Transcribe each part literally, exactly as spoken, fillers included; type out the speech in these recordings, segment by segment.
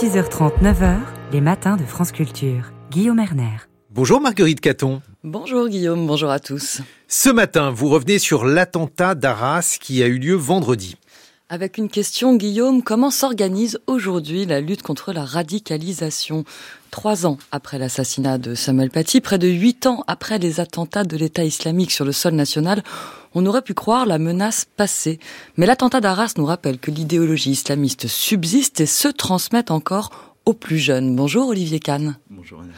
six heures trente, neuf heures, les matins de France Culture. Guillaume Erner. Bonjour Marguerite Caton. Bonjour Guillaume, bonjour à tous. Ce matin, vous revenez sur l'attentat d'Arras qui a eu lieu vendredi. Avec une question, Guillaume, comment s'organise aujourd'hui la lutte contre la radicalisation ? Trois ans après l'assassinat de Samuel Paty, près de huit ans après les attentats de l'État islamique sur le sol national, on aurait pu croire la menace passée. Mais l'attentat d'Arras nous rappelle que l'idéologie islamiste subsiste et se transmet encore aux plus jeunes. Bonjour Olivier Cahn. Bonjour Anna.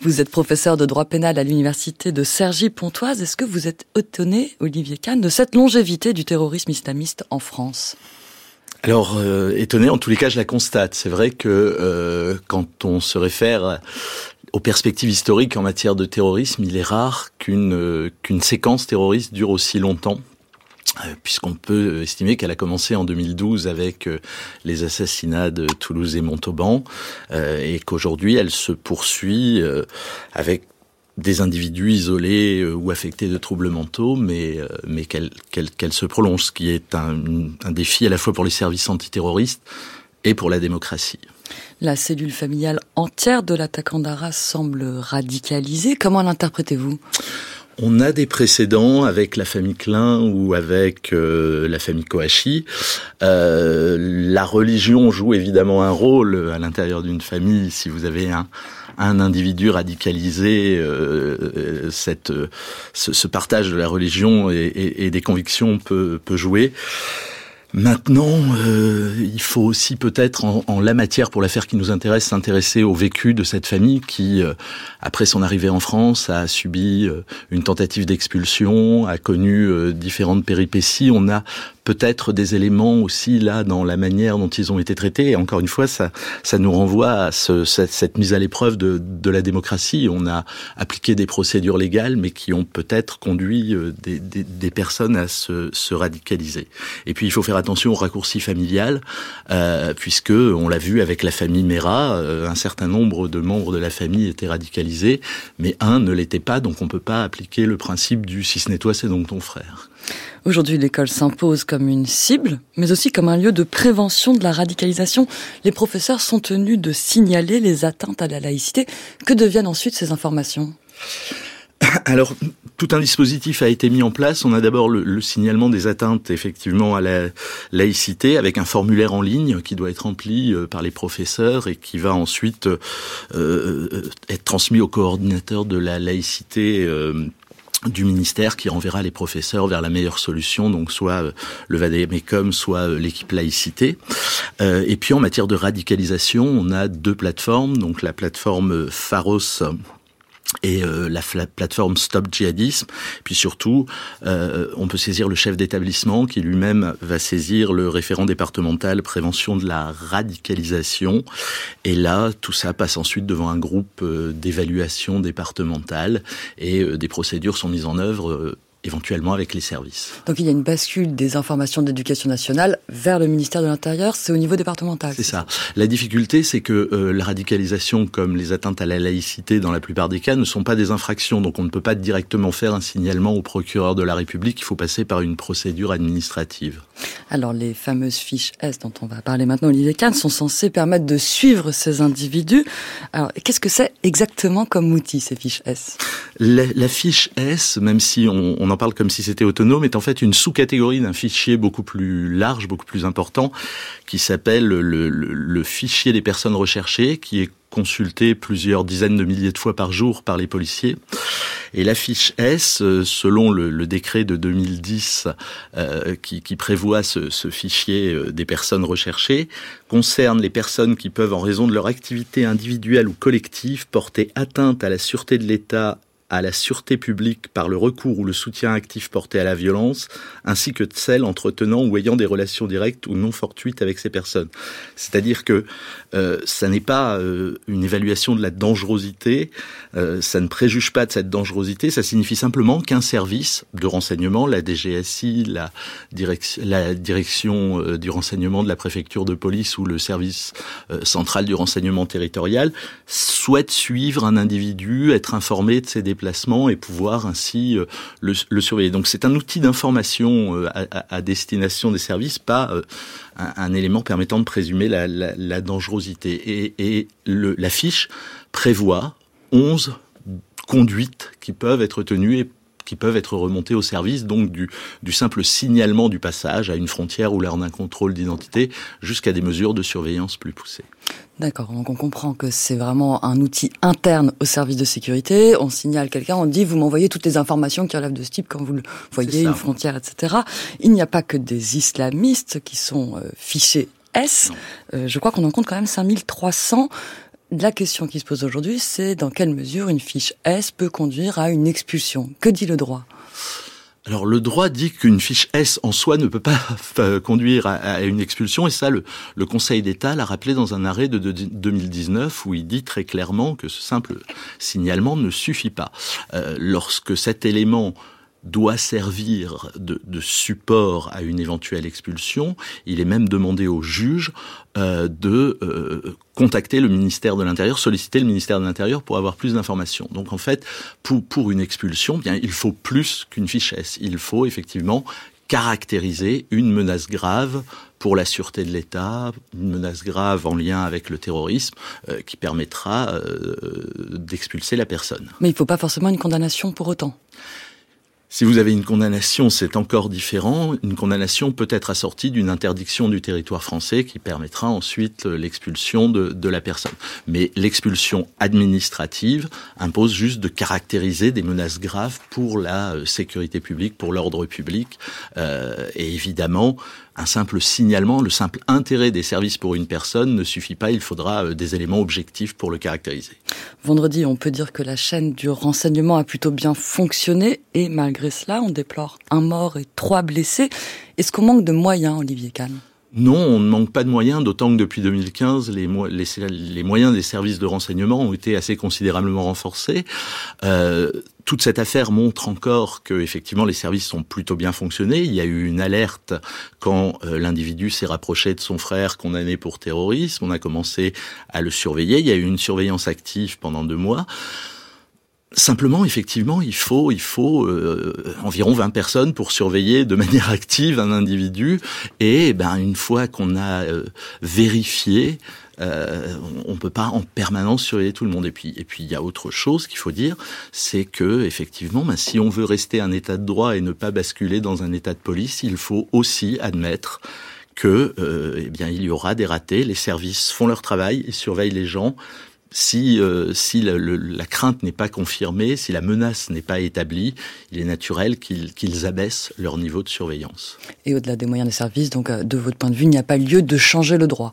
Vous êtes professeur de droit pénal à l'université de Cergy-Pontoise. Est-ce que vous êtes étonné, Olivier Cahn, de cette longévité du terrorisme islamiste en France ? Alors, euh, étonné, en tous les cas, je la constate. C'est vrai que euh, quand on se réfère aux perspectives historiques en matière de terrorisme, il est rare qu'une, euh, qu'une séquence terroriste dure aussi longtemps. Puisqu'on peut estimer qu'elle a commencé en deux mille douze avec les assassinats de Toulouse et Montauban, et qu'aujourd'hui elle se poursuit avec des individus isolés ou affectés de troubles mentaux, mais, mais qu'elle, qu'elle, qu'elle se prolonge, ce qui est un, un défi à la fois pour les services antiterroristes et pour la démocratie. La cellule familiale entière de l'attaquant d'Arras semble radicalisée. Comment l'interprétez-vous ? On a des précédents avec la famille Klein ou avec euh, la famille Kouachi. Euh, la religion joue évidemment un rôle à l'intérieur d'une famille. Si vous avez un, un individu radicalisé, euh, cette, ce, ce partage de la religion et, et, et des convictions peut, peut jouer. Maintenant, euh, il faut aussi peut-être, en, en la matière pour l'affaire qui nous intéresse, s'intéresser au vécu de cette famille qui, euh, après son arrivée en France, a subi euh, une tentative d'expulsion, a connu euh, différentes péripéties. On a peut-être des éléments aussi là dans la manière dont ils ont été traités. Et encore une fois, ça, ça nous renvoie à ce, cette, cette mise à l'épreuve de, de la démocratie. On a appliqué des procédures légales, mais qui ont peut-être conduit des, des, des personnes à se, se radicaliser. Et puis, il faut faire attention au raccourci familial, euh, puisque on l'a vu avec la famille Mera, euh, un certain nombre de membres de la famille étaient radicalisés, mais un ne l'était pas, donc on peut pas appliquer le principe du « si ce n'est toi, c'est donc ton frère ». Aujourd'hui, l'école s'impose comme une cible, mais aussi comme un lieu de prévention de la radicalisation. Les professeurs sont tenus de signaler les atteintes à la laïcité. Que deviennent ensuite ces informations ? Alors, tout un dispositif a été mis en place. On a d'abord le, le signalement des atteintes, effectivement, à la laïcité, avec un formulaire en ligne qui doit être rempli euh, par les professeurs et qui va ensuite euh, être transmis au coordinateur de la laïcité euh, du ministère, qui renverra les professeurs vers la meilleure solution, donc soit le Vademecum, soit l'équipe laïcité. Euh, et puis en matière de radicalisation, on a deux plateformes, donc la plateforme Pharos et euh, la, la plateforme Stop Djihadisme. Puis surtout, euh, on peut saisir le chef d'établissement qui lui-même va saisir le référent départemental prévention de la radicalisation. Et là, tout ça passe ensuite devant un groupe euh, d'évaluation départementale et euh, des procédures sont mises en œuvre euh, éventuellement avec les services. Donc il y a une bascule des informations de l'Éducation nationale vers le ministère de l'Intérieur, c'est au niveau départemental. C'est ça. La difficulté, c'est que euh, la radicalisation, comme les atteintes à la laïcité dans la plupart des cas, ne sont pas des infractions. Donc on ne peut pas directement faire un signalement au procureur de la République, il faut passer par une procédure administrative. Alors les fameuses fiches S dont on va parler maintenant, Olivier Cahn, sont censées permettre de suivre ces individus. Alors qu'est-ce que c'est exactement comme outil, ces fiches S ? la, la fiche S, même si on, on On en parle comme si c'était autonome, est en fait une sous-catégorie d'un fichier beaucoup plus large, beaucoup plus important, qui s'appelle le, le, le fichier des personnes recherchées, qui est consulté plusieurs dizaines de milliers de fois par jour par les policiers. Et la fiche S, selon le, le décret de deux mille dix euh, qui, qui prévoit ce, ce fichier des personnes recherchées, concerne les personnes qui peuvent, en raison de leur activité individuelle ou collective, porter atteinte à la sûreté de l'État, à la sûreté publique par le recours ou le soutien actif porté à la violence, ainsi que de celles entretenant ou ayant des relations directes ou non fortuites avec ces personnes. C'est-à-dire que euh, ça n'est pas euh, une évaluation de la dangerosité, euh, ça ne préjuge pas de cette dangerosité, ça signifie simplement qu'un service de renseignement, la D G S I, la, direc- la direction euh, du renseignement de la préfecture de police ou le service euh, central du renseignement territorial, souhaite suivre un individu, être informé de ses déplacements, déplacement et pouvoir ainsi euh, le, le surveiller. Donc c'est un outil d'information euh, à, à destination des services, pas euh, un, un élément permettant de présumer la, la, la dangerosité. Et, et le, la fiche prévoit onze conduites qui peuvent être tenues et qui peuvent être remontées au service, donc du, du simple signalement du passage à une frontière ou lors d'un contrôle d'identité, jusqu'à des mesures de surveillance plus poussées. D'accord, donc on comprend que c'est vraiment un outil interne au service de sécurité. On signale quelqu'un, on dit, vous m'envoyez toutes les informations qui relèvent de ce type quand vous le voyez, une frontière, et cetera. Il n'y a pas que des islamistes qui sont euh, fichés S. Euh, je crois qu'on en compte quand même cinq mille trois cents. La question qui se pose aujourd'hui, c'est dans quelle mesure une fiche S peut conduire à une expulsion. Que dit le droit ? Alors le droit dit qu'une fiche S en soi ne peut pas conduire à une expulsion, et ça le, le Conseil d'État l'a rappelé dans un arrêt de deux mille dix-neuf où il dit très clairement que ce simple signalement ne suffit pas. Euh, lorsque cet élément doit servir de, de support à une éventuelle expulsion, il est même demandé au juge euh, de euh, contacter le ministère de l'Intérieur, solliciter le ministère de l'Intérieur pour avoir plus d'informations. Donc en fait, pour, pour une expulsion, bien, il faut plus qu'une fiche S. Il faut effectivement caractériser une menace grave pour la sûreté de l'État, une menace grave en lien avec le terrorisme euh, qui permettra euh, d'expulser la personne. Mais il ne faut pas forcément une condamnation pour autant. Si vous avez une condamnation, c'est encore différent. Une condamnation peut être assortie d'une interdiction du territoire français qui permettra ensuite l'expulsion de, de la personne. Mais l'expulsion administrative impose juste de caractériser des menaces graves pour la sécurité publique, pour l'ordre public. Euh, et évidemment, un simple signalement, le simple intérêt des services pour une personne ne suffit pas. Il faudra des éléments objectifs pour le caractériser. Vendredi, on peut dire que la chaîne du renseignement a plutôt bien fonctionné et malgré cela, on déplore un mort et trois blessés. Est-ce qu'on manque de moyens, Olivier Cahn ? Non, on ne manque pas de moyens, d'autant que depuis deux mille quinze, les, mo- les, les moyens des services de renseignement ont été assez considérablement renforcés. Euh, toute cette affaire montre encore que, effectivement, les services sont plutôt bien fonctionnés. Il y a eu une alerte quand euh, l'individu s'est rapproché de son frère condamné pour terrorisme. On a commencé à le surveiller. Il y a eu une surveillance active pendant deux mois. Simplement, effectivement, il faut, il faut euh, environ vingt personnes pour surveiller de manière active un individu. Et ben, une fois qu'on a euh, vérifié, euh, on peut pas en permanence surveiller tout le monde. Et puis, et puis, il y a autre chose qu'il faut dire, c'est que effectivement, ben, si on veut rester un état de droit et ne pas basculer dans un état de police, il faut aussi admettre que, euh, eh bien, il y aura des ratés. Les services font leur travail, ils surveillent les gens. Si, euh, si le, le, la crainte n'est pas confirmée, si la menace n'est pas établie, il est naturel qu'ils, qu'ils abaissent leur niveau de surveillance. Et au-delà des moyens de service, donc, de votre point de vue, il n'y a pas lieu de changer le droit ?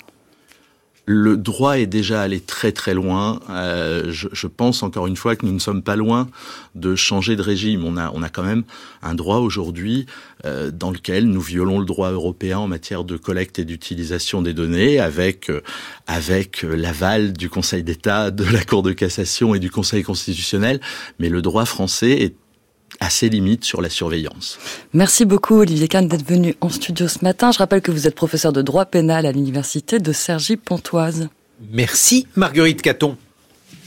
Le droit est déjà allé très très loin. Euh, je, je pense encore une fois que nous ne sommes pas loin de changer de régime. On a, on a quand même un droit aujourd'hui euh, dans lequel nous violons le droit européen en matière de collecte et d'utilisation des données, avec euh, avec l'aval du Conseil d'État, de la Cour de cassation et du Conseil constitutionnel. Mais le droit français est à ses limites sur la surveillance. Merci beaucoup Olivier Cahn d'être venu en studio ce matin. Je rappelle que vous êtes professeur de droit pénal à l'université de Cergy-Pontoise. Merci Marguerite Caton.